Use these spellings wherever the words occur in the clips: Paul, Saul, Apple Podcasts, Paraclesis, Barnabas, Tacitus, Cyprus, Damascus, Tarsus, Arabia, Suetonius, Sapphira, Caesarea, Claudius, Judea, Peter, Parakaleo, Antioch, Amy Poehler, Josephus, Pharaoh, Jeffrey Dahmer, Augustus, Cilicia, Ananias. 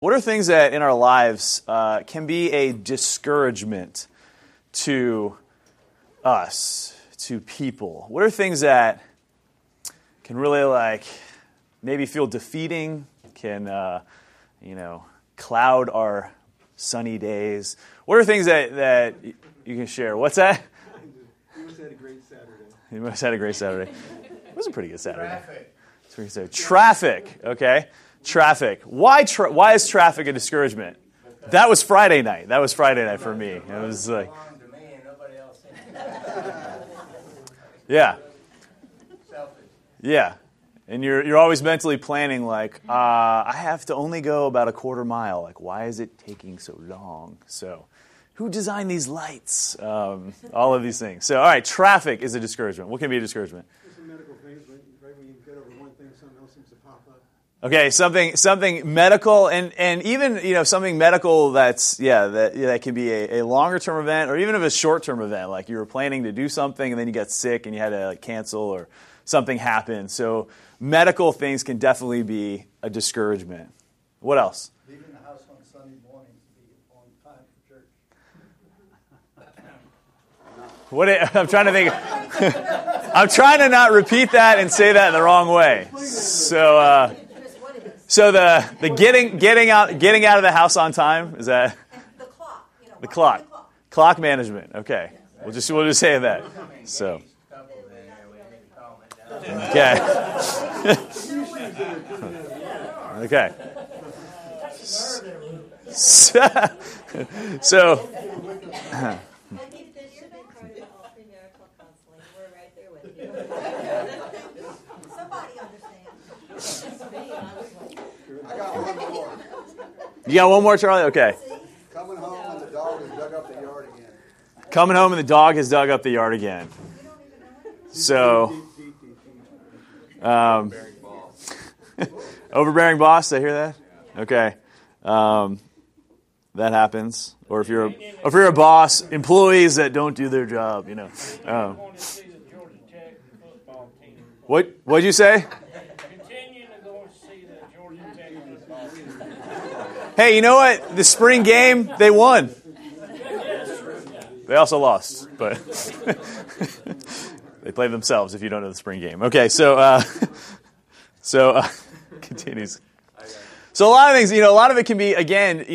What are things that in our lives can be a discouragement to us, to people? What are things that can really maybe feel defeating, can cloud our sunny days? What are things that you can share? What's that? You must have had a great Saturday. You must have had a great Saturday. It was a pretty good Saturday. Traffic. That's what you say. Traffic. Okay. Traffic. Why is traffic a discouragement? That was Friday night. That was Friday night for me. It was like, yeah, yeah, and you're always mentally planning like I have to only go about a quarter mile. Like, why is it taking so long? So, who designed these lights? All of these things. So, all right, traffic is a discouragement. What can be a discouragement? It's a medical thing, right? When you get over one thing, something else seems to pop up. Okay, something medical, and even something medical that can be a longer term event, or even if a short term event, like you were planning to do something and then you got sick and you had to cancel or something happened. So medical things can definitely be a discouragement. What else? Leaving the house on Sunday morning to be on time for church. I'm trying to think. I'm trying to not repeat that and say that in the wrong way. So. So the getting out of the house on time, is that the clock? Clock management. Okay, yeah. We'll just say that. So okay, okay. So I got one more. You got one more, Charlie? Okay. Coming home and the dog has dug up the yard again. Coming home and the dog has dug up the yard again. So, overbearing boss. Did I hear that? Okay. That happens. Or if you're a boss, employees that don't do their job, What'd you say? Hey, you know what? The spring game, they won. They also lost, but they play themselves if you don't know the spring game. Okay, so continues. So a lot of things, a lot of it can be, again,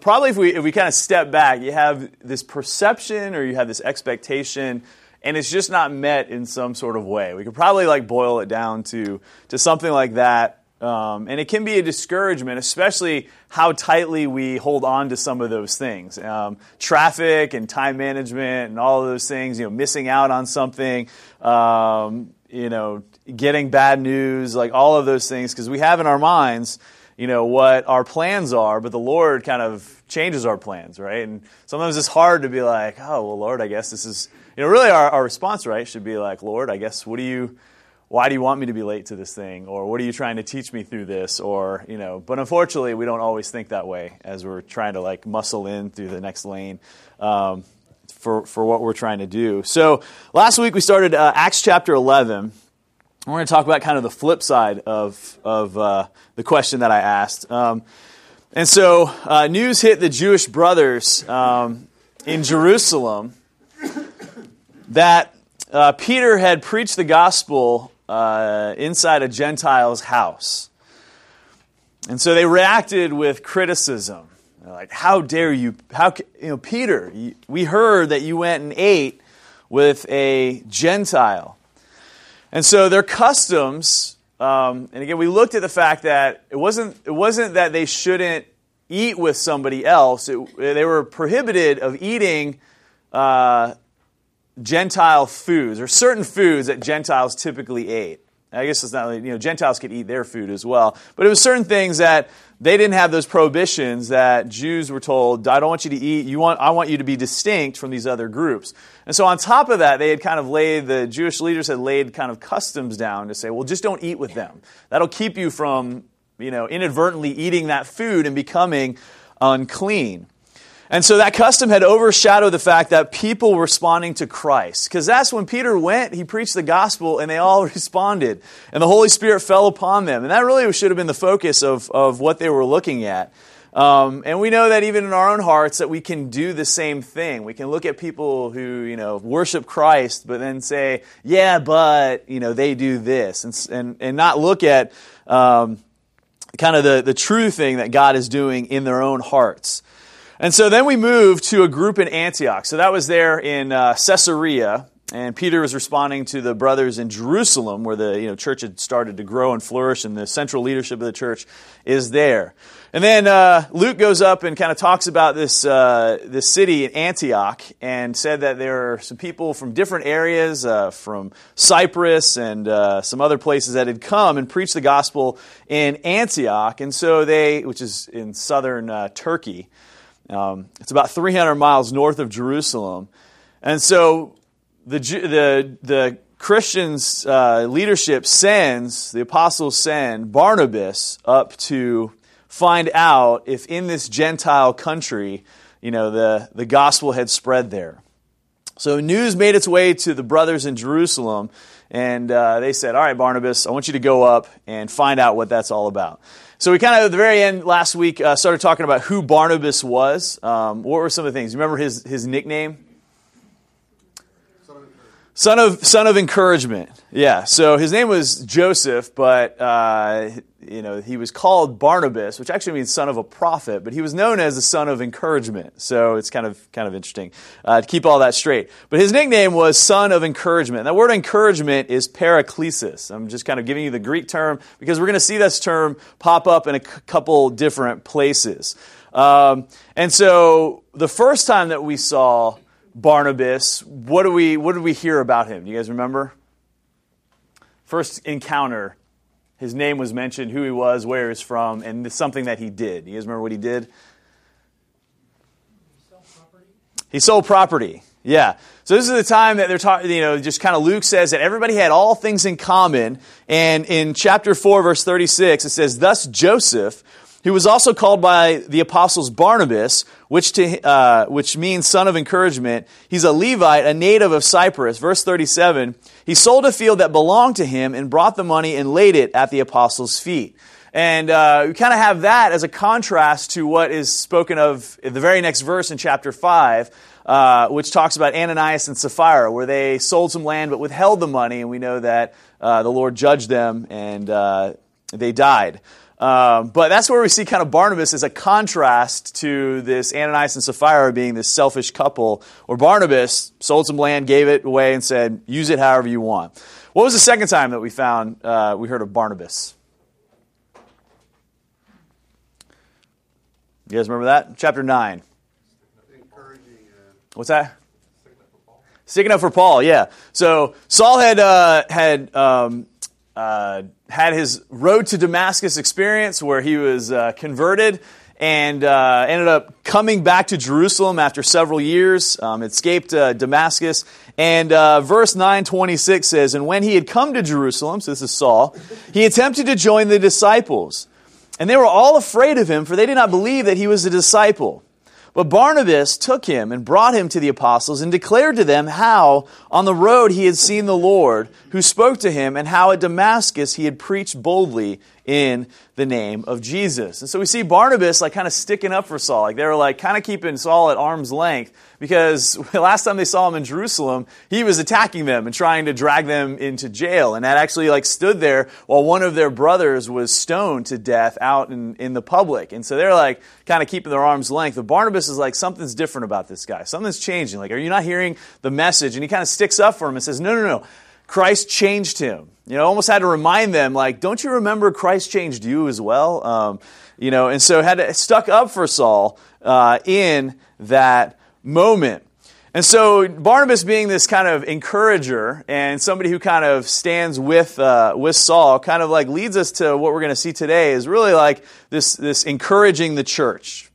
probably if we kind of step back, you have this perception or you have this expectation, and it's just not met in some sort of way. We could probably boil it down to something like that. And it can be a discouragement, especially how tightly we hold on to some of those things. Traffic and time management and all of those things, missing out on something, getting bad news, all of those things. Because we have in our minds, what our plans are, but the Lord kind of changes our plans, right? And sometimes it's hard to be like, oh, well, Lord, I guess this is, really our response, right, should be like, Lord, I guess, why do you want me to be late to this thing? Or what are you trying to teach me through this? Or, but unfortunately, we don't always think that way as we're trying to muscle in through the next lane for what we're trying to do. So last week we started Acts chapter 11. We're going to talk about kind of the flip side of the question that I asked. And so news hit the Jewish brothers in Jerusalem that Peter had preached the gospel inside a Gentile's house. And so they reacted with criticism. They're like, how dare you? Peter, we heard that you went and ate with a Gentile. And so their customs, and again, we looked at the fact that it wasn't that they shouldn't eat with somebody else. They were prohibited of eating Gentile foods, or certain foods that Gentiles typically ate. I guess it's not, Gentiles could eat their food as well. But it was certain things that they didn't have those prohibitions that Jews were told, I don't want you to eat, I want you to be distinct from these other groups. And so on top of that, the Jewish leaders had laid kind of customs down to say, well, just don't eat with them. That'll keep you from, inadvertently eating that food and becoming unclean. And so that custom had overshadowed the fact that people were responding to Christ. Because that's when Peter went, he preached the gospel, and they all responded. And the Holy Spirit fell upon them. And that really should have been the focus of what they were looking at. And we know that even in our own hearts that we can do the same thing. We can look at people who, worship Christ, but then say, yeah, but, they do this. And not look at kind of the true thing that God is doing in their own hearts. And so then we move to a group in Antioch. So that was there in Caesarea. And Peter was responding to the brothers in Jerusalem, where the church had started to grow and flourish, and the central leadership of the church is there. And then Luke goes up and kind of talks about this city in Antioch, and said that there are some people from different areas, from Cyprus and some other places that had come and preached the gospel in Antioch. And so which is in southern Turkey, it's about 300 miles north of Jerusalem, and so. The Christians' leadership the apostles send Barnabas up to find out if in this Gentile country, the gospel had spread there. So news made its way to the brothers in Jerusalem, and they said, all right, Barnabas, I want you to go up and find out what that's all about. So we kind of, at the very end last week, started talking about who Barnabas was. What were some of the things? You remember his nickname? Son of encouragement, yeah. So his name was Joseph, but he was called Barnabas, which actually means son of a prophet. But he was known as the son of encouragement, so it's kind of interesting to keep all that straight. But his nickname was son of encouragement. That word encouragement is Paraclesis. I'm just kind of giving you the Greek term because we're going to see this term pop up in a couple different places. And so the first time that we saw Barnabas, what did we hear about him? Do you guys remember? First encounter, his name was mentioned, who he was, where he was from, and something that he did. Do you guys remember what he did? He sold property. Yeah. So this is the time that they're talking, just kind of Luke says that everybody had all things in common. And in chapter 4, verse 36, it says, thus Joseph, who was also called by the apostles Barnabas, which means son of encouragement. He's a Levite, a native of Cyprus. Verse 37, he sold a field that belonged to him and brought the money and laid it at the apostles' feet. And we kind of have that as a contrast to what is spoken of in the very next verse in chapter 5, which talks about Ananias and Sapphira, where they sold some land but withheld the money, and we know that the Lord judged them and they died. But that's where we see kind of Barnabas as a contrast to this Ananias and Sapphira being this selfish couple, or Barnabas sold some land, gave it away, and said, use it however you want. What was the second time that we heard of Barnabas? You guys remember that? Chapter 9. What's that? Sticking up for Paul, yeah. So Saul had his road to Damascus experience where he was converted and ended up coming back to Jerusalem after several years, escaped Damascus. And verse 9:26 says, and when he had come to Jerusalem, so this is Saul, he attempted to join the disciples. And they were all afraid of him, for they did not believe that he was a disciple. But Barnabas took him and brought him to the apostles and declared to them how on the road he had seen the Lord who spoke to him, and how at Damascus he had preached boldly in the name of Jesus. And so we see Barnabas kind of sticking up for Saul. They were kind of keeping Saul at arm's length, because the last time they saw him in Jerusalem, he was attacking them and trying to drag them into jail. And that actually stood there while one of their brothers was stoned to death out in the public. And so they're kind of keeping their arm's length. But Barnabas is something's different about this guy. Something's changing. Are you not hearing the message? And he kind of sticks up for him and says, no. Christ changed him. Almost had to remind them, don't you remember Christ changed you as well? And so stuck up for Saul in that moment. And so Barnabas, being this kind of encourager and somebody who kind of stands with Saul, leads us to what we're going to see today is really this encouraging the church.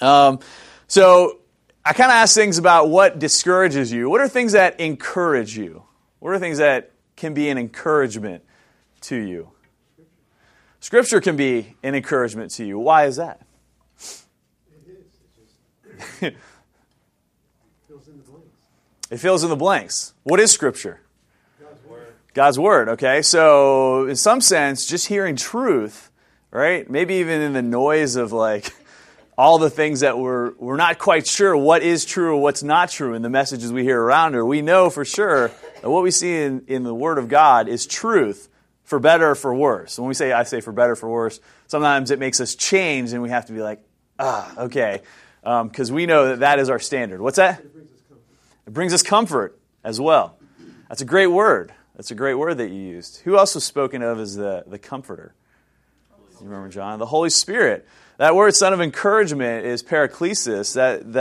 So I kind of ask things about what discourages you. What are things that encourage you? What are things that can be an encouragement to you? Scripture can be an encouragement to you. Why is that? It fills in the blanks. It fills in the blanks. What is Scripture? God's Word, okay. So in some sense, just hearing truth, right? Maybe even in the noise of all the things that we're not quite sure what is true or what's not true in the messages we hear around her. We know for sure that what we see in the Word of God is truth, for better or for worse. When we say, I say for better or for worse, sometimes it makes us change and we have to be like, okay, because we know that that is our standard. What's that? It brings us comfort. It brings us comfort as well. That's a great word. That's a great word that you used. Who else was spoken of as the comforter? You remember, John? The Holy Spirit. That word, son of encouragement, is Paraclesis. That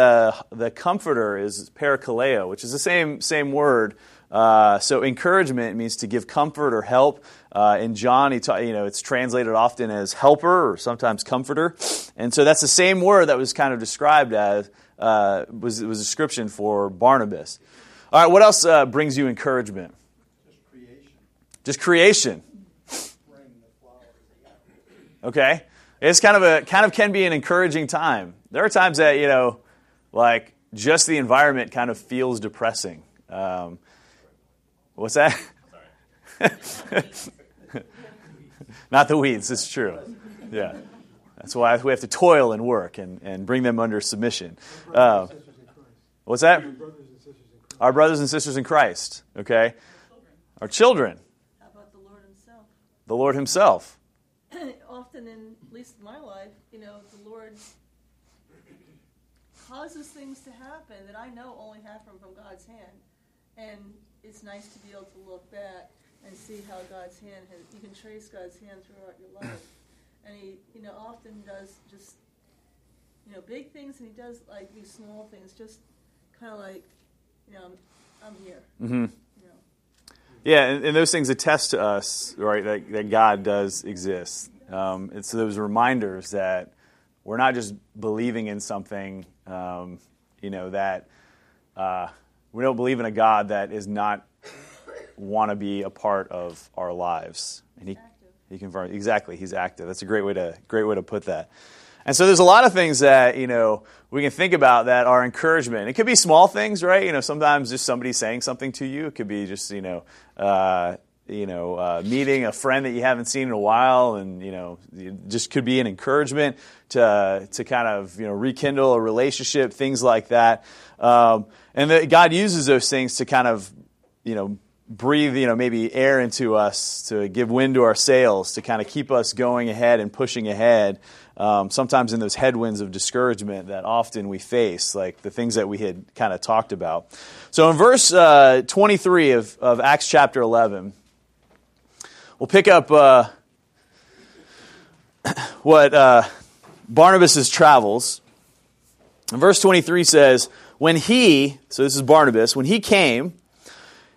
the comforter is Parakaleo, which is the same word. So encouragement means to give comfort or help. In John, it's translated often as helper or sometimes comforter. And so that's the same word that was kind of described as was a description for Barnabas. All right, what else brings you encouragement? Just creation. Okay. It's kind of can be an encouraging time. There are times that, like just the environment kind of feels depressing. What's that? Sorry. Not the weeds, it's true. Yeah. That's why we have to toil and work and bring them under submission. What's that? Our brothers and sisters in Christ. Okay. Our children. How about the Lord himself? The Lord himself. Often, in at least in my life, the Lord causes things to happen that I know only happen from God's hand, and it's nice to be able to look back and see how God's hand you can trace God's hand throughout your life, and He, often does just, big things, and He does like these small things, just kind of like, I'm here. Mm-hmm. Yeah, and those things attest to us, right, that God does exist. It's those reminders that we're not just believing in something, that we don't believe in a God that is not want to be a part of our lives. And he confirms exactly, He's active. That's a great way to put that. And so there's a lot of things that, we can think about that are encouragement. It could be small things, right? Sometimes just somebody saying something to you. It could be just, meeting a friend that you haven't seen in a while, and, it just could be an encouragement to kind of, rekindle a relationship, things like that. And that God uses those things to kind of, breathe, maybe air into us, to give wind to our sails, to kind of keep us going ahead and pushing ahead. Sometimes in those headwinds of discouragement that often we face, like the things that we had kind of talked about. So in verse 23 of Acts chapter 11, we'll pick up what Barnabas' travels. And verse 23 says, so this is Barnabas, when he came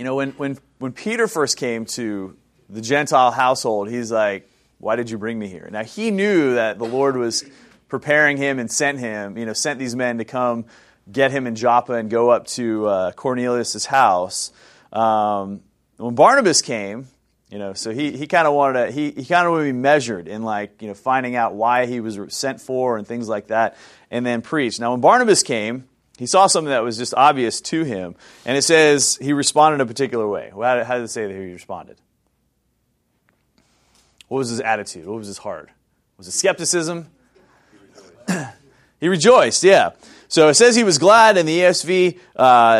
when Peter first came to the Gentile household, he's like, why did you bring me here? Now, he knew that the Lord was preparing him and sent him, sent these men to come get him in Joppa and go up to Cornelius' house. When Barnabas came, so he kind of wanted to be measured in, like, finding out why he was sent for and things like that, and then preach. Now, when Barnabas came, he saw something that was just obvious to him. And it says he responded a particular way. How did it say that he responded? What was his attitude? What was his heart? Was it skepticism? He rejoiced, yeah. So it says he was glad in the ESV.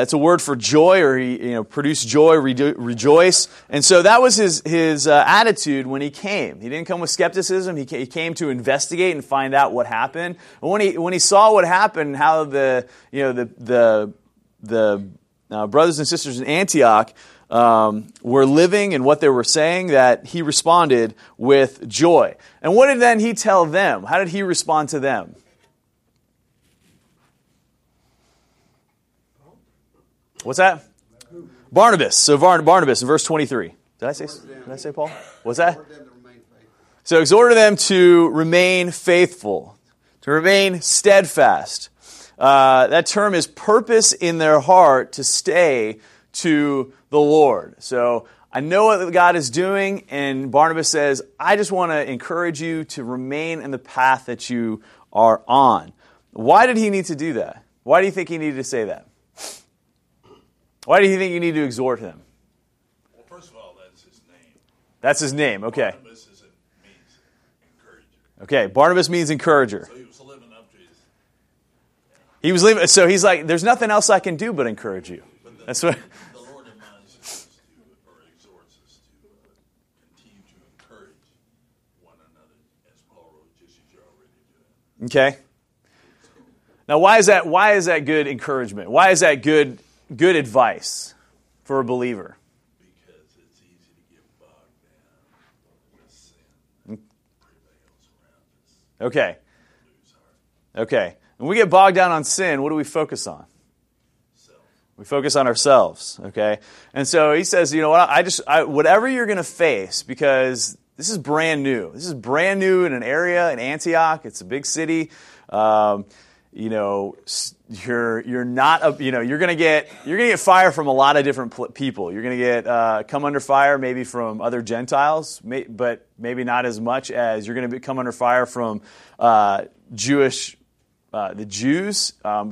It's a word for joy, or he produced joy, rejoice. And so that was his attitude when he came. He didn't come with skepticism. He came to investigate and find out what happened. And when he saw what happened, how the brothers and sisters in Antioch were living and what they were saying, that he responded with joy. And what did then he tell them? How did he respond to them? What's that? Barnabas. So Barnabas in verse 23. Did I say Paul? What's that? So exhorted them to remain faithful. to remain steadfast. That term is purpose in their heart to stay to the Lord. So I know what God is doing, and Barnabas says, I just want to encourage you to remain in the path that you are on. Why did he need to do that? Why do you think he needed to say that? Why do you think you need to exhort him? Well, first of all, that's his name. That's his name, okay. Barnabas means encourager. Okay, Barnabas means encourager. So he was living up to his... Yeah. He was living, so he's like, there's nothing else I can do but encourage you. But that's what... Okay. Now, why is that good encouragement? Why is that good advice for a believer? Because it's easy to get bogged down with sin. Okay. Okay. When we get bogged down on sin, what do we focus on? We focus on ourselves, okay? And so he says, you know what, whatever you're going to face, because this is brand new. This is brand new in an area, in Antioch. It's a big city. You're gonna get fire from a lot of different people. You're gonna get come under fire maybe from other Gentiles, but maybe not as much as you're gonna come under fire from the Jews. But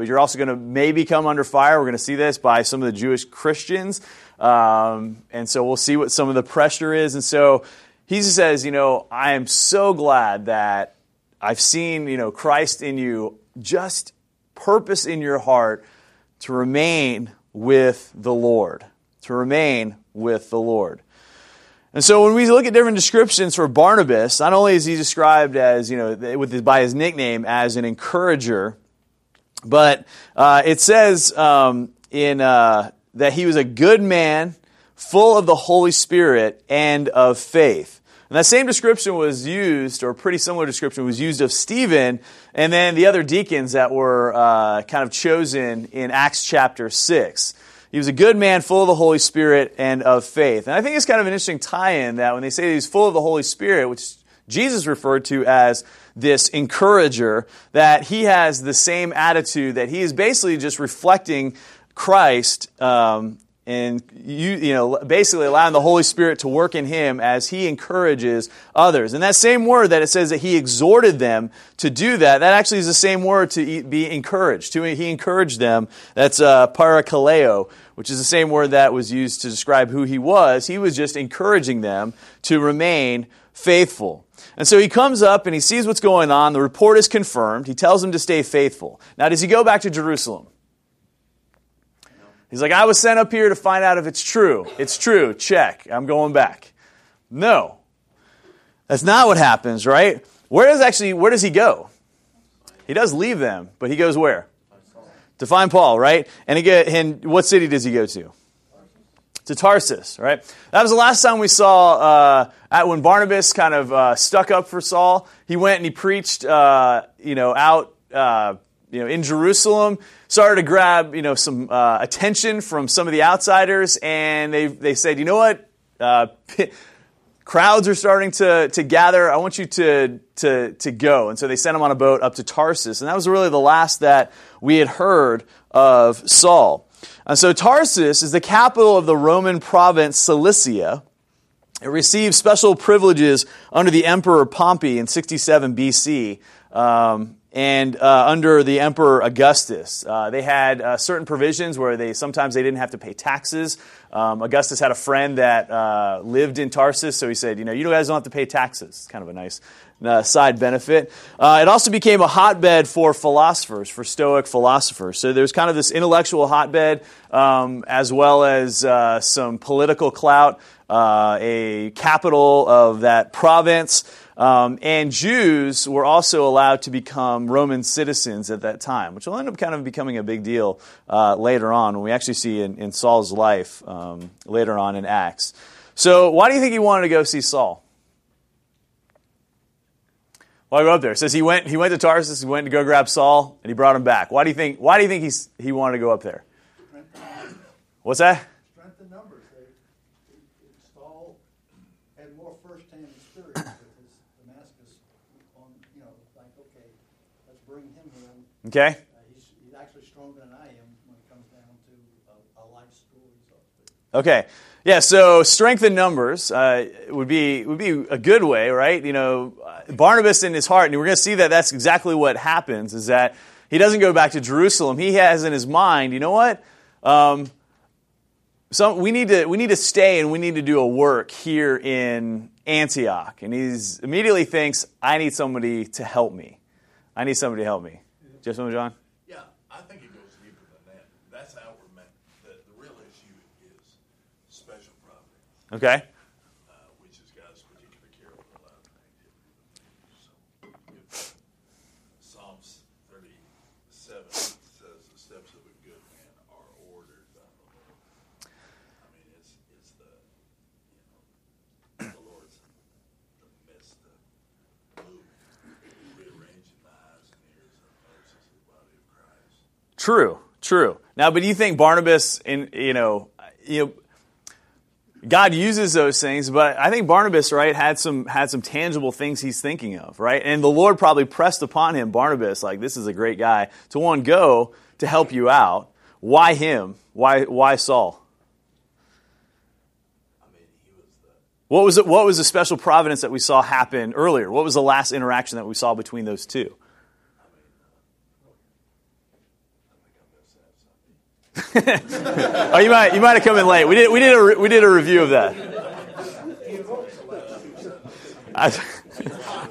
you're also gonna maybe come under fire. We're gonna see this by some of the Jewish Christians, and so we'll see what some of the pressure is, and so. He says, you know, I am so glad that I've seen, you know, Christ in you, just purpose in your heart to remain with the Lord, to remain with the Lord. And so when we look at different descriptions for Barnabas, not only is he described as, you know, by his nickname as an encourager, but it says that he was a good man, full of the Holy Spirit and of faith. And that same description was used, or a pretty similar description was used of Stephen and then the other deacons that were kind of chosen in Acts chapter 6. He was a good man, full of the Holy Spirit and of faith. And I think it's kind of an interesting tie-in that when they say he's full of the Holy Spirit, which Jesus referred to as this encourager, that he has the same attitude, that he is basically just reflecting Christ and you know, basically allowing the Holy Spirit to work in him as he encourages others. And that same word that it says that he exhorted them to do that actually is the same word to be encouraged. He encouraged them. That's Parakaleo, which is the same word that was used to describe who he was. He was just encouraging them to remain faithful. And so he comes up and he sees what's going on. The report is confirmed. He tells them to stay faithful. Now, does he go back to Jerusalem? He's like, I was sent up here to find out if it's true. It's true. Check. I'm going back. No. That's not what happens, right? Where does he go? He does leave them, but he goes where? To find Paul, right? And what city does he go to? To Tarsus, right? That was the last time we saw when Barnabas kind of stuck up for Saul. He went and he preached, in Jerusalem, started to grab, some attention from some of the outsiders, and they said, you know what, crowds are starting to gather, I want you to go. And so they sent him on a boat up to Tarsus, and that was really the last that we had heard of Saul. And so Tarsus is the capital of the Roman province Cilicia. It received special privileges under the Emperor Pompey in 67 BC, and under the Emperor Augustus. They had certain provisions where sometimes they didn't have to pay taxes. Augustus had a friend that lived in Tarsus, so he said, you guys don't have to pay taxes. It's kind of a nice side benefit. It also became a hotbed for philosophers, for Stoic philosophers. So there's kind of this intellectual hotbed, as well as some political clout, a capital of that province. And Jews were also allowed to become Roman citizens at that time, which will end up kind of becoming a big deal later on when we actually see in Saul's life later on in Acts. So why do you think he wanted to go see Saul? Why go up there? It says he went to Tarsus, he went to go grab Saul, and he brought him back. Why do you think he wanted to go up there? What's that? Strength in numbers. Saul had more first-hand experience. bring him in. Okay. He's actually stronger than I am when it comes down to a life story. Okay. Yeah, so strength in numbers would be a good way, right? You know, Barnabas in his heart, and we're going to see that that's exactly what happens, is that he doesn't go back to Jerusalem. He has in his mind, you know what? We need to stay and we need to do a work here in Antioch. And he immediately thinks, I need somebody to help me. Do you have something, John? Yeah, I think it goes deeper than that. That's how we're meant. The real issue is special providence. Okay. Which is God's particular care for a lot of activity. So, Psalms 37 says the steps of a good man are ordered by the Lord. I mean, it's the, you know, the Lord's in the midst of rearranging the eyes and ears of Moses, the body of Christ. True. Now, but do you think Barnabas, in God uses those things, but I think Barnabas, right, had some tangible things he's thinking of, right? And the Lord probably pressed upon him, Barnabas, like, this is a great guy, to one, go to help you out. Why him? Why Saul? I mean, he was the... What was the special providence that we saw happen earlier? What was the last interaction that we saw between those two? Oh, you might have come in late. We did a review of that.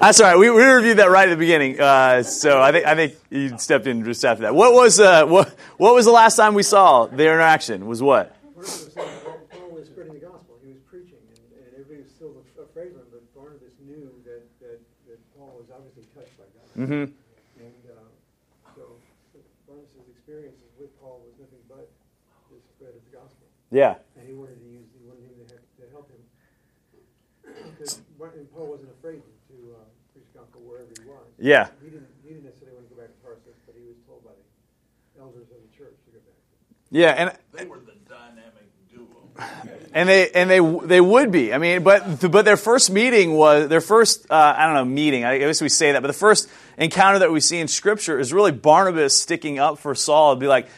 That's all right. We reviewed that right at the beginning. So I think you stepped in just after that. What was the last time we saw the interaction? Was what? Paul was spreading the gospel. He was preaching, and everybody was still afraid of him. But Barnabas knew that Paul was obviously touched by God. Mm-hmm. Yeah. And he wanted him to help him. Because Paul wasn't afraid to preach gospel wherever he was. Yeah. He didn't necessarily want to go back to Tarsus, but he was told by the elders of the church to go back. Yeah, and they were the dynamic duo. And they would be. I mean, but their first meeting was their first meeting. I guess we say that, but the first encounter that we see in Scripture is really Barnabas sticking up for Saul. It'd be like,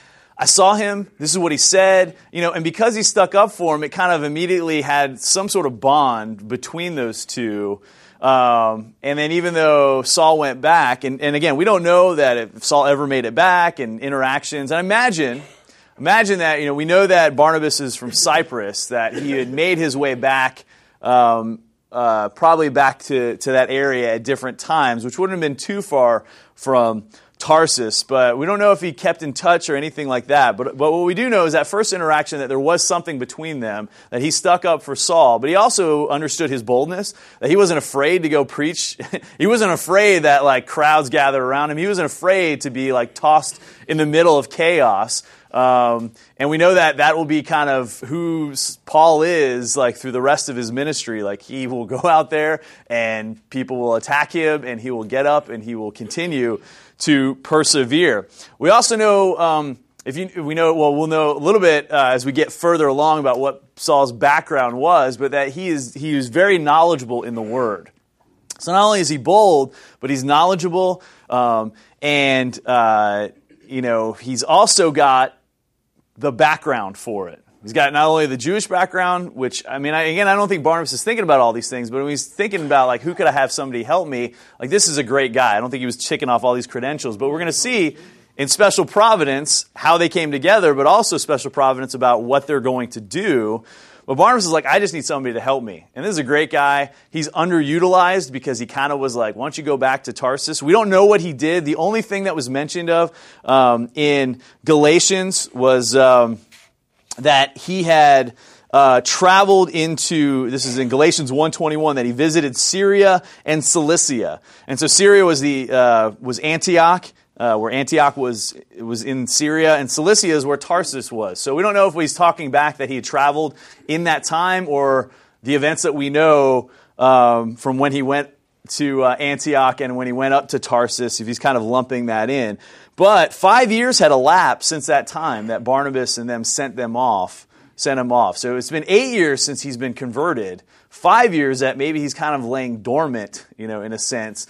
I saw him, this is what he said, and because he stuck up for him, it kind of immediately had some sort of bond between those two. And then even though Saul went back, and again, we don't know that if Saul ever made it back and interactions. And imagine that, we know that Barnabas is from Cyprus, that he had made his way back, probably back to that area at different times, which wouldn't have been too far from Tarsus, but we don't know if he kept in touch or anything like that. But what we do know is that first interaction, that there was something between them, that he stuck up for Saul, but he also understood his boldness, that he wasn't afraid to go preach. He wasn't afraid that crowds gathered around him. He wasn't afraid to be tossed in the middle of chaos. And we know that will be kind of who Paul is through the rest of his ministry. He will go out there and people will attack him and he will get up and he will continue to persevere. We also know, we'll know a little bit as we get further along about what Saul's background was, but that he was very knowledgeable in the Word. So not only is he bold, but he's knowledgeable, he's also got the background for it. He's got not only the Jewish background, which, I don't think Barnabas is thinking about all these things, but when he's thinking about, who could I have somebody help me? This is a great guy. I don't think he was ticking off all these credentials, but we're going to see in special providence how they came together, but also special providence about what they're going to do. But Barnabas is I just need somebody to help me. And this is a great guy. He's underutilized because he kind of was why don't you go back to Tarsus? We don't know what he did. The only thing that was mentioned of in Galatians was that he had traveled into, this is in Galatians 1:21, that he visited Syria and Cilicia. And so Syria was was Antioch. Where Antioch was in Syria, and Cilicia is where Tarsus was. So we don't know if he's talking back that he had traveled in that time or the events that we know from when he went to Antioch and when he went up to Tarsus, if he's kind of lumping that in. But 5 years had elapsed since that time that Barnabas and them sent him off. So it's been 8 years since he's been converted, 5 years that maybe he's kind of laying dormant, in a sense,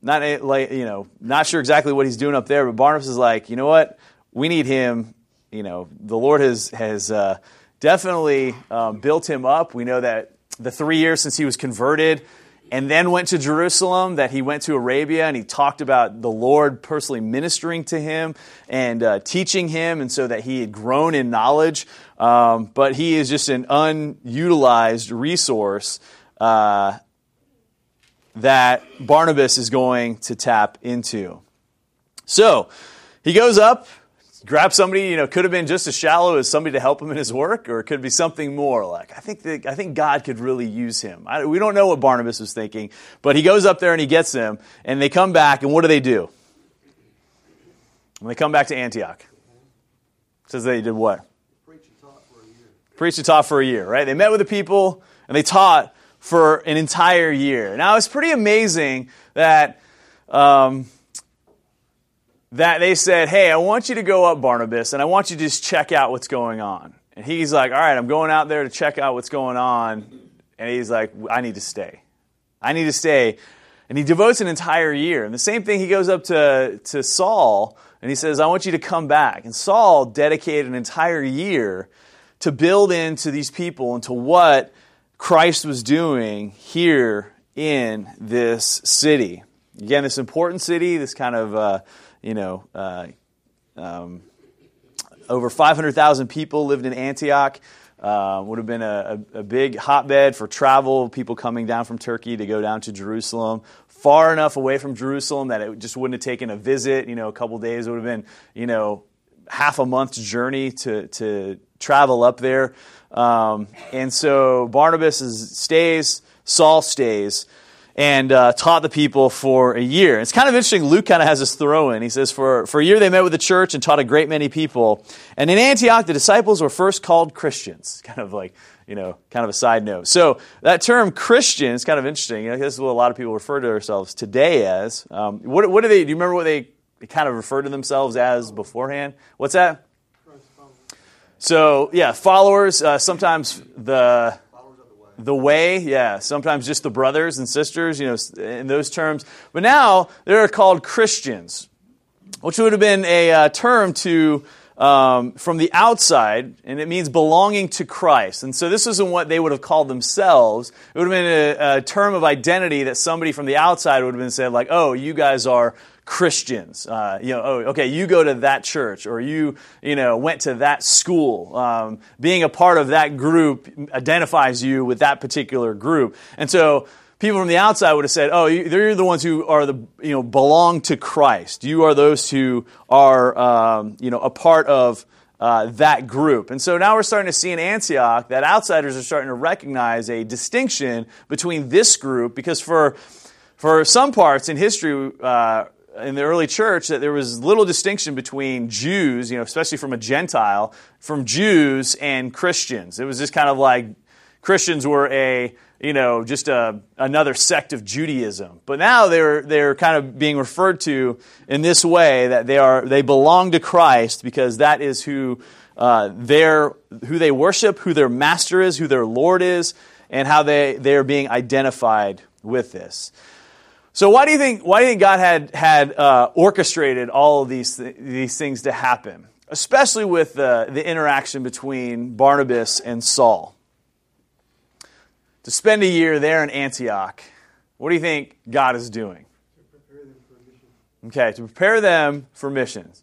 Not like, you know, not sure exactly what he's doing up there, but Barnabas is like, you know what, we need him. You know, the Lord has definitely built him up. We know that the 3 years since he was converted and then went to Jerusalem, that he went to Arabia and he talked about the Lord personally ministering to him and teaching him, and so that he had grown in knowledge. But he is just an unutilized resource that Barnabas is going to tap into. So he goes up, grabs somebody, you know, could have been just as shallow as somebody to help him in his work, or it could be something more. Like, I think God could really use him. We don't know what Barnabas was thinking, but he goes up there and he gets them, and they come back, and what do? When they come back to Antioch, it says they did what? Preached and taught for a year, right? They met with the people, and they taught for an entire year. Now, it's pretty amazing that that they said, hey, I want you to go up, Barnabas, and I want you to just check out what's going on. And he's like, all right, I'm going out there to check out what's going on. And he's like, I need to stay. And he devotes an entire year. And the same thing, he goes up to Saul, and he says, I want you to come back. And Saul dedicated an entire year to build into these people, into what Christ was doing here in this city. Again, this important city, this kind of, over 500,000 people lived in Antioch. Would have been a big hotbed for travel, people coming down from Turkey to go down to Jerusalem. Far enough away from Jerusalem that it just wouldn't have taken a visit, you know, a couple days. It would have been, you know, half a month's journey to travel up there. And so Barnabas stays, Saul stays, and taught the people for a year. It's kind of interesting. Luke kind of has this throw-in. He says, for a year they met with the church and taught a great many people. And in Antioch, the disciples were first called Christians. Kind of like, you know, kind of a side note. So that term Christian is kind of interesting. You know, this is what a lot of people refer to themselves today as. What do they? Do you remember what they kind of referred to themselves as beforehand? What's that? So, yeah, followers, sometimes the way, yeah, sometimes just the brothers and sisters, you know, in those terms. But now they're called Christians, which would have been a term to from the outside, and it means belonging to Christ. And so this isn't what they would have called themselves. It would have been a term of identity that somebody from the outside would have been said, like, oh, you guys are Christians, you know, oh, okay, you go to that church, or you know, went to that school. Being a part of that group identifies you with that particular group. And so people from the outside would have said, oh, you're the ones who are belong to Christ. You are those who are, a part of that group. And so now we're starting to see in Antioch that outsiders are starting to recognize a distinction between this group, because for some parts in history, in the early church, that there was little distinction between Jews, you know, especially from a Gentile, from Jews and Christians. It was just kind of like Christians were another sect of Judaism. But now they're kind of being referred to in this way, that they belong to Christ, because that is who they worship, who their master is, who their Lord is, and how they are being identified with this. So why do you think God had orchestrated all of these things to happen, especially with the interaction between Barnabas and Saul? To spend a year there in Antioch, what do you think God is doing? To prepare them for missions. Okay, to prepare them for missions.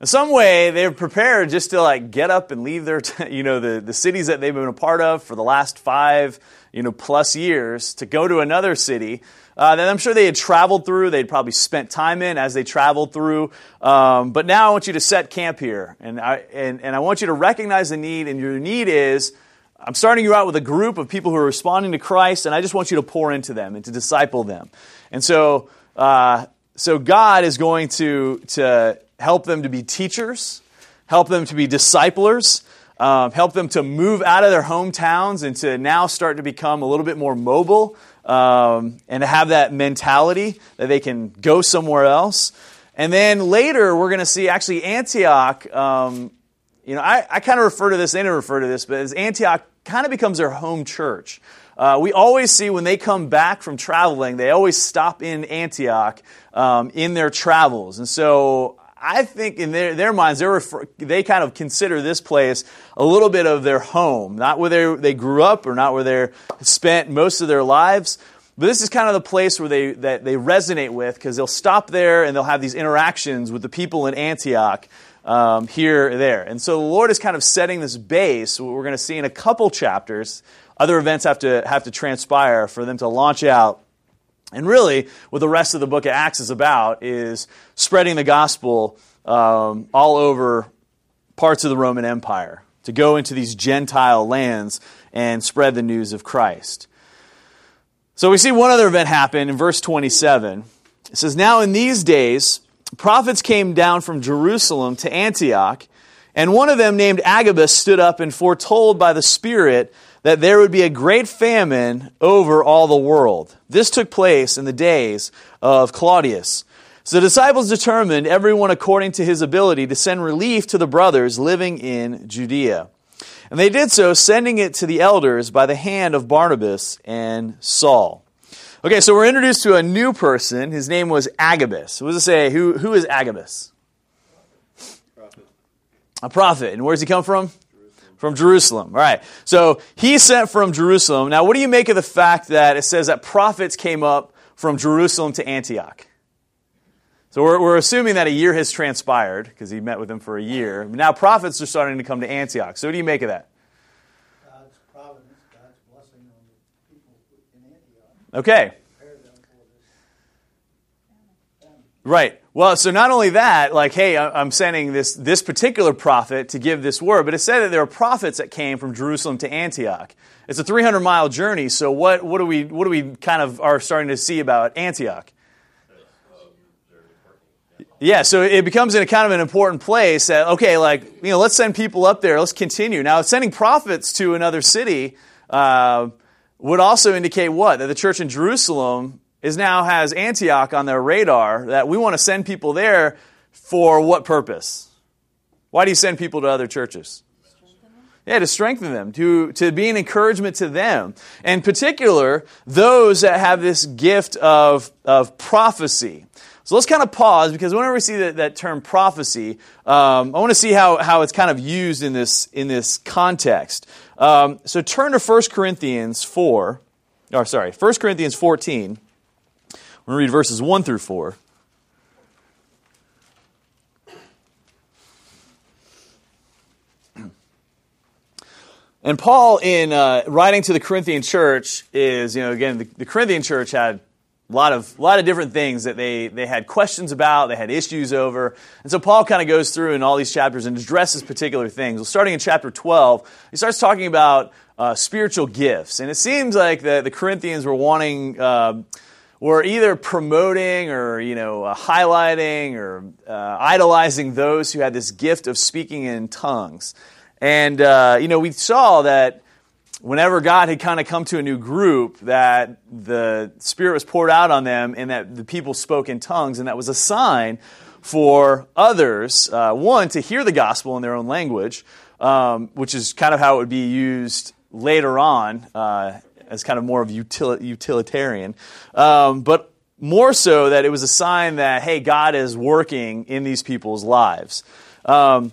In some way, they're prepared just to like get up and leave their, the cities that they've been a part of for the last 5, plus years, to go to another city that I'm sure they had traveled through. They'd probably spent time in as they traveled through. But now I want you to set camp here, and I want you to recognize the need. And your need is, I'm starting you out with a group of people who are responding to Christ, and I just want you to pour into them and to disciple them. And so, so God is going to help them to be teachers, help them to be disciplers, help them to move out of their hometowns and to now start to become a little bit more mobile, and to have that mentality that they can go somewhere else. And then later we're going to see actually Antioch, I kind of refer to this, but as Antioch kind of becomes their home church. We always see when they come back from traveling, they always stop in Antioch in their travels. And so I think in their minds, they kind of consider this place a little bit of their home, not where they grew up or not where they spent most of their lives. But this is kind of the place where they resonate with, because they'll stop there and they'll have these interactions with the people in Antioch here or there. And so the Lord is kind of setting this base, what we're going to see in a couple chapters. Other events have to transpire for them to launch out. And really, what the rest of the book of Acts is about is spreading the gospel all over parts of the Roman Empire, to go into these Gentile lands and spread the news of Christ. So we see one other event happen in verse 27. It says, "Now in these days, prophets came down from Jerusalem to Antioch, and one of them named Agabus stood up and foretold by the Spirit that there would be a great famine over all the world. This took place in the days of Claudius. So the disciples determined, everyone according to his ability, to send relief to the brothers living in Judea. And they did so, sending it to the elders by the hand of Barnabas and Saul." Okay, so we're introduced to a new person. His name was Agabus. What does it say? Who is Agabus? A prophet. And where does he come from? Jerusalem. From Jerusalem. All right. So he sent from Jerusalem. Now, what do you make of the fact that it says that prophets came up from Jerusalem to Antioch? So we're assuming that a year has transpired, because he met with them for a year. Now prophets are starting to come to Antioch. So what do you make of that? God's providence, God's blessing on the people in Antioch. Okay. Right. Well, so not only that, like, hey, I'm sending this particular prophet to give this word, but it said that there are prophets that came from Jerusalem to Antioch. It's a 300-mile journey. So what do we kind of are starting to see about Antioch? Yeah, so it becomes kind of an important place that, okay, like, you know, let's send people up there. Let's continue. Now, sending prophets to another city would also indicate what? That the church in Jerusalem has Antioch on their radar, that we want to send people there for what purpose? Why do you send people to other churches? Yeah, to strengthen them, to be an encouragement to them. In particular, those that have this gift of prophecy. So let's kind of pause, because whenever we see that term prophecy, I want to see how it's kind of used in this context. So turn to 1 Corinthians 14. We're going to read verses 1 through 4. And Paul, in writing to the Corinthian church, is, you know, again, the Corinthian church had a lot of different things that they had questions about, they had issues over. And so Paul kind of goes through in all these chapters and addresses particular things. Well, starting in chapter 12, he starts talking about spiritual gifts. And it seems like the Corinthians were were either promoting or, you know, highlighting or idolizing those who had this gift of speaking in tongues. And, you know, we saw that whenever God had kind of come to a new group, that the Spirit was poured out on them and that the people spoke in tongues, and that was a sign for others, one, to hear the gospel in their own language, which is kind of how it would be used later on as kind of more of utilitarian, but more so that it was a sign that, hey, God is working in these people's lives. And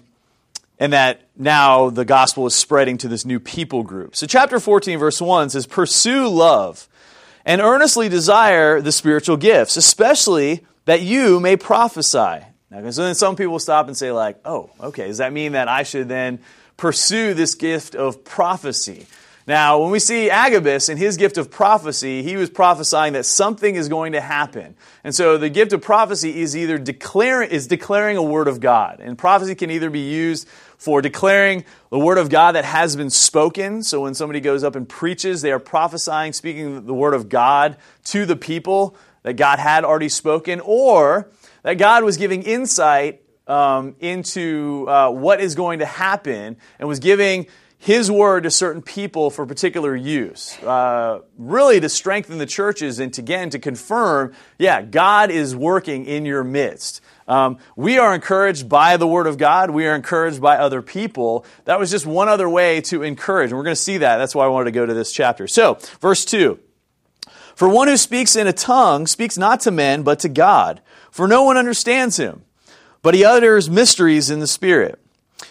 that now the gospel is spreading to this new people group. So chapter 14, verse 1 says, "Pursue love and earnestly desire the spiritual gifts, especially that you may prophesy." Now, so then some people stop and say, like, oh, okay, does that mean that I should then pursue this gift of prophecy? Now, when we see Agabus and his gift of prophecy, he was prophesying that something is going to happen. And so the gift of prophecy is either declaring a word of God. And prophecy can either be used for declaring the word of God that has been spoken. So when somebody goes up and preaches, they are prophesying, speaking the word of God to the people that God had already spoken, or that God was giving insight into what is going to happen, and was giving his word to certain people for particular use, really to strengthen the churches and to, again, to confirm, yeah, God is working in your midst. We are encouraged by the Word of God. We are encouraged by other people. That was just one other way to encourage. And we're going to see that. That's why I wanted to go to this chapter. So, verse 2. For one who speaks in a tongue speaks not to men, but to God. For no one understands him, but he utters mysteries in the Spirit.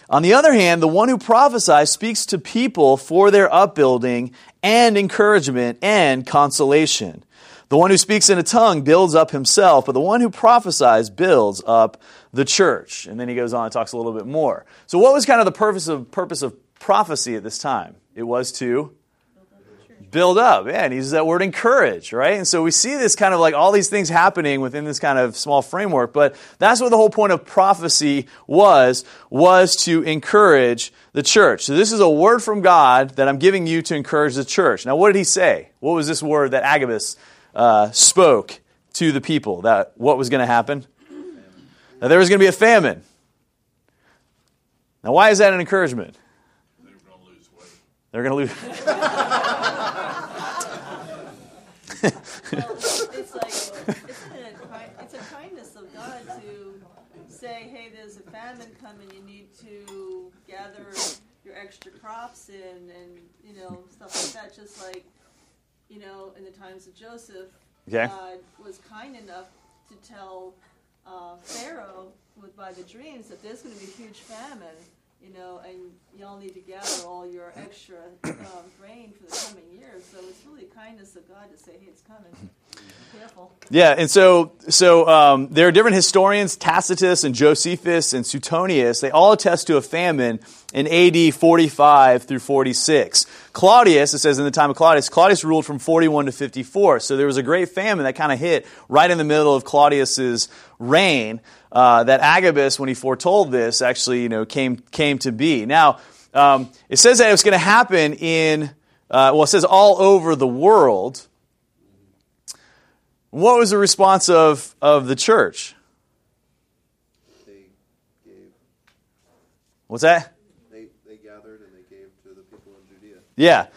On the other hand, the one who prophesies speaks to people for their upbuilding and encouragement and consolation. The one who speaks in a tongue builds up himself, but the one who prophesies builds up the church. And then he goes on and talks a little bit more. So what was kind of the purpose of prophecy at this time? It was to build up. Yeah, and he uses that word encourage, right? And so we see this kind of like all these things happening within this kind of small framework, but that's what the whole point of prophecy was to encourage the church. So this is a word from God that I'm giving you to encourage the church. Now, what did he say? What was this word that Agabus spoke to the people? That what was going to happen? That there was going to be a famine. Now, why is that an encouragement? They're going to lose weight. It's a kindness of God to say, hey, there's a famine coming, you need to gather your extra crops in and, you know, stuff like that. Just like, you know, in the times of Joseph, okay, God was kind enough to tell Pharaoh by the dreams that there's going to be a huge famine, you know, and y'all need to gather all your extra grain for the coming year. So it's really kindness of God to say, hey, it's coming. Be careful. Yeah, and so there are different historians, Tacitus and Josephus and Suetonius. They all attest to a famine in AD 45 through 46. Claudius, it says in the time of Claudius, Claudius ruled from 41 to 54. So there was a great famine that kind of hit right in the middle of Claudius's reign. That Agabus, when he foretold this, actually, you know, came to be. Now, it says that it was going to happen in, it says all over the world. What was the response of the church? They gave. What's that? They gathered and they gave to the people in Judea. Yeah.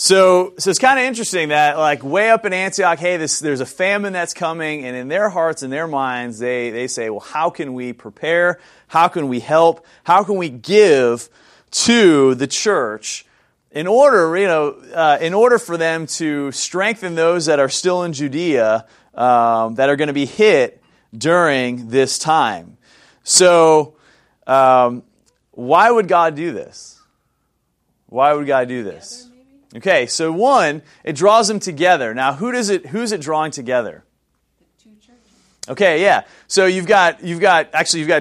So it's kind of interesting that like way up in Antioch, hey, there's a famine that's coming, and in their hearts and their minds, they say, well, how can we prepare? How can we help? How can we give to the church in order, you know, in order for them to strengthen those that are still in Judea that are going to be hit during this time? So why would God do this? Why would God do this? Okay, so one, it draws them together. Now, who's it drawing together? The two churches. Okay, yeah. So you've got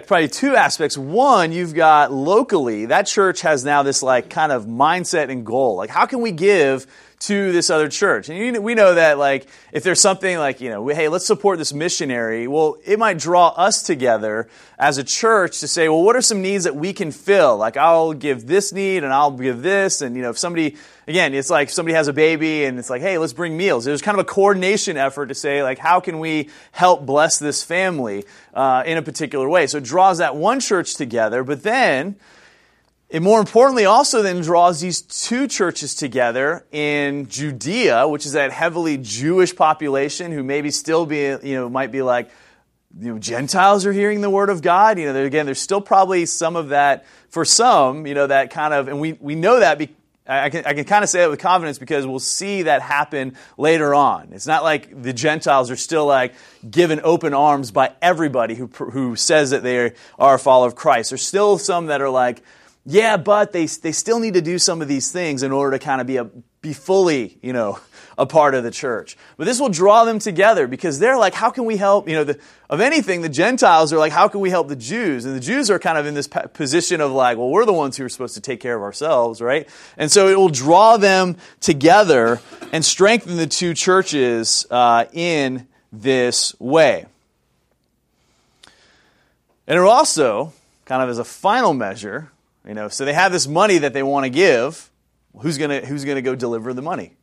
probably two aspects. One, you've got locally, that church has now this like kind of mindset and goal. Like, how can we give to this other church? And we know that like if there's something like, you know, hey, let's support this missionary, well, it might draw us together as a church to say, well, what are some needs that we can fill? Like, I'll give this need and I'll give this. And, you know, if somebody, again, it's like somebody has a baby and it's like, hey, let's bring meals. There's kind of a coordination effort to say, like, how can we help bless this family in a particular way? So it draws that one church together, but then it more importantly also then draws these two churches together in Judea, which is that heavily Jewish population who maybe still be, you know, might be like, you know, Gentiles are hearing the word of God. You know, again, there's still probably some of that for some, you know, that kind of, and we know that I can kind of say that with confidence because we'll see that happen later on. It's not like the Gentiles are still like given open arms by everybody who says that they are a follower of Christ. There's still some that are like, yeah, but they still need to do some of these things in order to kind of be fully, you know, a part of the church. But this will draw them together because they're like, how can we help? You know, the Gentiles are like, how can we help the Jews? And the Jews are kind of in this position of like, well, we're the ones who are supposed to take care of ourselves, right? And so it will draw them together and strengthen the two churches in this way. And it also, kind of as a final measure, you know, so they have this money that they want to give. Who's gonna go deliver the money?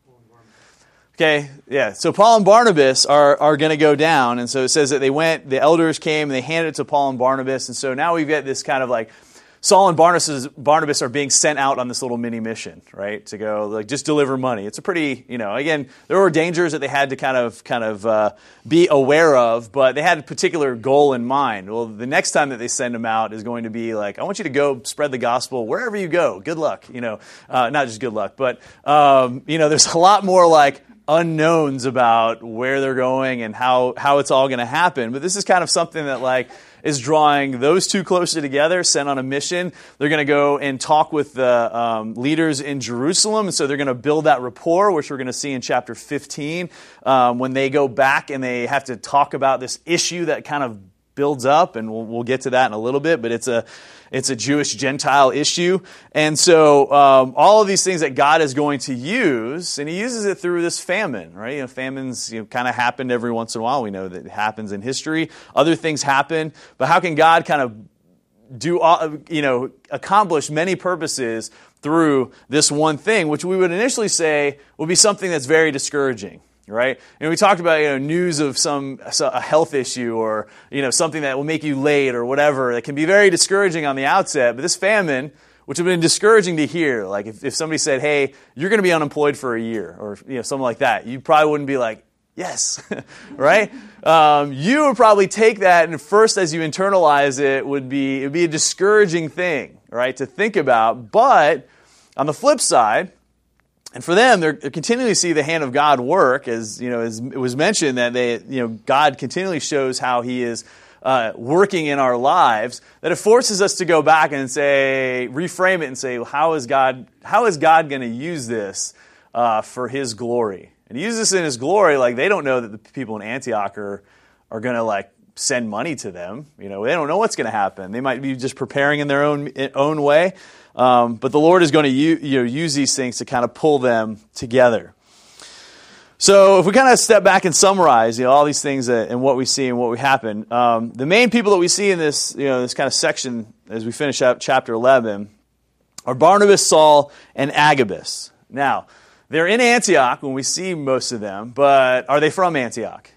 Okay, yeah. So Paul and Barnabas are gonna go down, and so it says that they went. The elders came and they handed it to Paul and Barnabas, and so now we've got this kind of like Saul and Barnabas are being sent out on this little mini mission, right? To go, like, just deliver money. It's a pretty, you know, again, there were dangers that they had to kind of be aware of, but they had a particular goal in mind. Well, the next time that they send them out is going to be like, I want you to go spread the gospel wherever you go. Good luck, you know, not just good luck, but, you know, there's a lot more like unknowns about where they're going and how it's all going to happen. But this is kind of something that like is drawing those two closer together, sent on a mission. They're going to go and talk with the leaders in Jerusalem. And so they're going to build that rapport, which we're going to see in chapter 15, when they go back and they have to talk about this issue that kind of builds up, and we'll get to that in a little bit, but it's a Jewish-Gentile issue. And so all of these things that God is going to use, and he uses it through this famine, right? You know, famines kind of happened every once in a while. We know that it happens in history. Other things happen, but how can God kind of accomplish many purposes through this one thing, which we would initially say would be something that's very discouraging, right? And we talked about, you know, news of a health issue or, you know, something that will make you late or whatever that can be very discouraging on the outset. But this famine, which would have been discouraging to hear, like if somebody said, hey, you're going to be unemployed for a year or, you know, something like that, you probably wouldn't be like, yes, right? You would probably take that and first, as you internalize it, it would be a discouraging thing, right, to think about. But on the flip side, and for them, they're continually to see the hand of God work, as you know, as it was mentioned that they, you know, God continually shows how He is working in our lives. That it forces us to go back and say, reframe it, and say, well, how is God going to use this for His glory? And He uses this in His glory. Like, they don't know that the people in Antioch are going to like send money to them. You know, they don't know what's going to happen. They might be just preparing in their own way. But the Lord is going to use these things to kind of pull them together. So if we kind of step back and summarize, you know, all these things and what we see and what we happen, the main people that we see in this, you know, this kind of section as we finish up chapter 11 are Barnabas, Saul, and Agabus. Now, they're in Antioch when we see most of them, but are they from Antioch?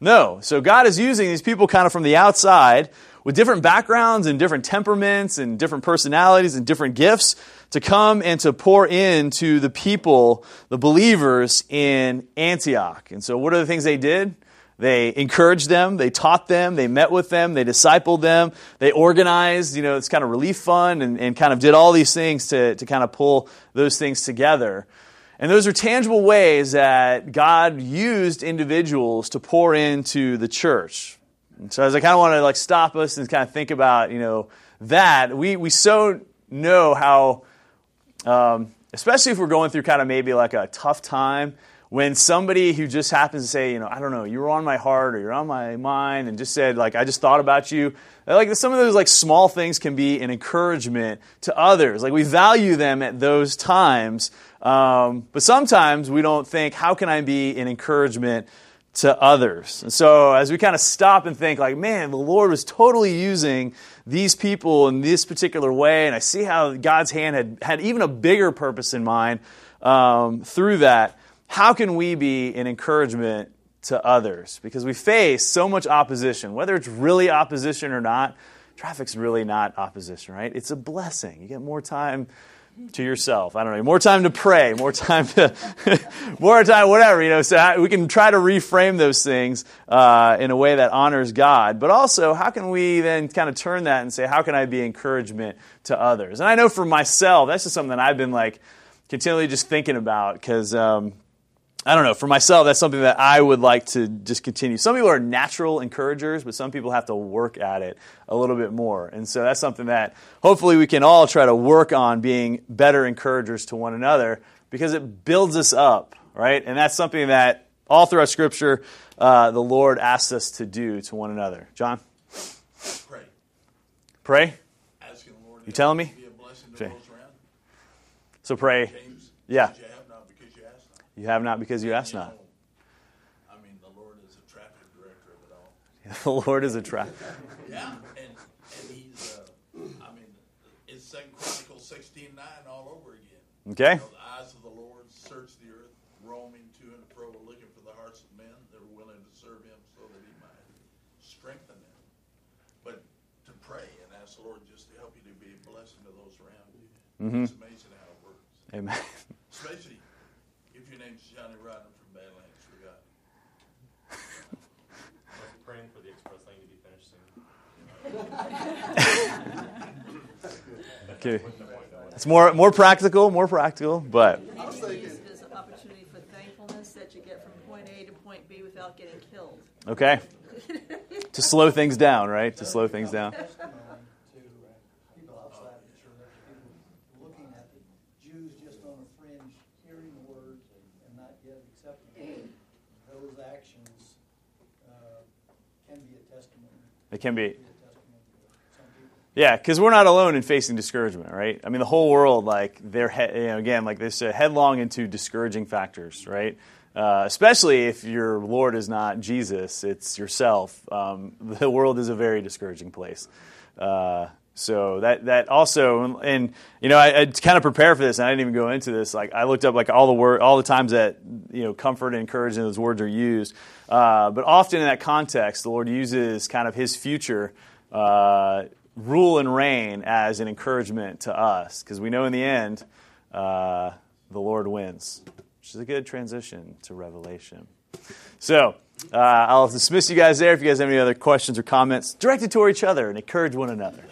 No. So God is using these people kind of from the outside, with different backgrounds and different temperaments and different personalities and different gifts, to come and to pour into the people, the believers in Antioch. And so what are the things they did? They encouraged them, they taught them, they met with them, they discipled them, they organized, you know, this kind of relief fund and kind of did all these things to kind of pull those things together. And those are tangible ways that God used individuals to pour into the church. And so as I kind of want to like stop us and kind of think about, you know, that, we so know how, especially if we're going through kind of maybe like a tough time, when somebody who just happens to say, you know, I don't know, you were on my heart or you're on my mind, and just said, like, I just thought about you. Like, some of those like small things can be an encouragement to others. Like, we value them at those times. But sometimes we don't think, how can I be an encouragement to others? And so as we kind of stop and think, like, man, the Lord was totally using these people in this particular way, and I see how God's hand had even a bigger purpose in mind through that. How can we be an encouragement to others? Because we face so much opposition, whether it's really opposition or not. Traffic's really not opposition, right? It's a blessing. You get more time to yourself. I don't know, more time to pray, more time, whatever, you know, so we can try to reframe those things in a way that honors God. But also, how can we then kind of turn that and say, how can I be encouragement to others? And I know for myself, that's just something that I've been like continually just thinking about, because I don't know, for myself, that's something that I would like to just continue. Some people are natural encouragers, but some people have to work at it a little bit more. And so that's something that hopefully we can all try to work on, being better encouragers to one another, because it builds us up, right? And that's something that all throughout Scripture, the Lord asks us to do to one another. John? Pray. Pray? Asking the Lord, you telling me? Be a blessing to those around. So pray. James, yeah. You have not because you ask not. I mean, the Lord is a traffic director of it all. Yeah, the Lord is a traffic. Yeah, and he's, I mean, it's 2 Chronicles 16:9 all over again. Okay. You know, the eyes of the Lord search the earth, roaming to and fro, looking for the hearts of men that are willing to serve him so that he might strengthen them. But to pray and ask ask the Lord just to help you to be a blessing to those around you. Mm-hmm. It's amazing how it works. Amen. Especially if your name's Johnny Rodden from Badlands for God. I'm praying for the express lane to be finished soon. Okay. It's more practical, but I was thinking it as an opportunity for thankfulness that you get from point A to point B without getting killed. Okay. To slow things down, right? To slow things down. To people outside the church, people looking at the Jews just on the fringe, hearing the word and not yet accepting it. Those actions can be a testimony. They can be. Yeah, because we're not alone in facing discouragement, right? I mean, the whole world, like, they're this headlong into discouraging factors, right? Especially if your Lord is not Jesus, it's yourself. The world is a very discouraging place. So that also, and you know, I kind of prepare for this, and I didn't even go into this. Like, I looked up like all the times that, you know, comfort and encouragement, those words are used. But often in that context, the Lord uses kind of His future rule and reign as an encouragement to us, because we know in the end, the Lord wins. Which is a good transition to Revelation. So, I'll dismiss you guys there. If you guys have any other questions or comments, direct it toward each other and encourage one another.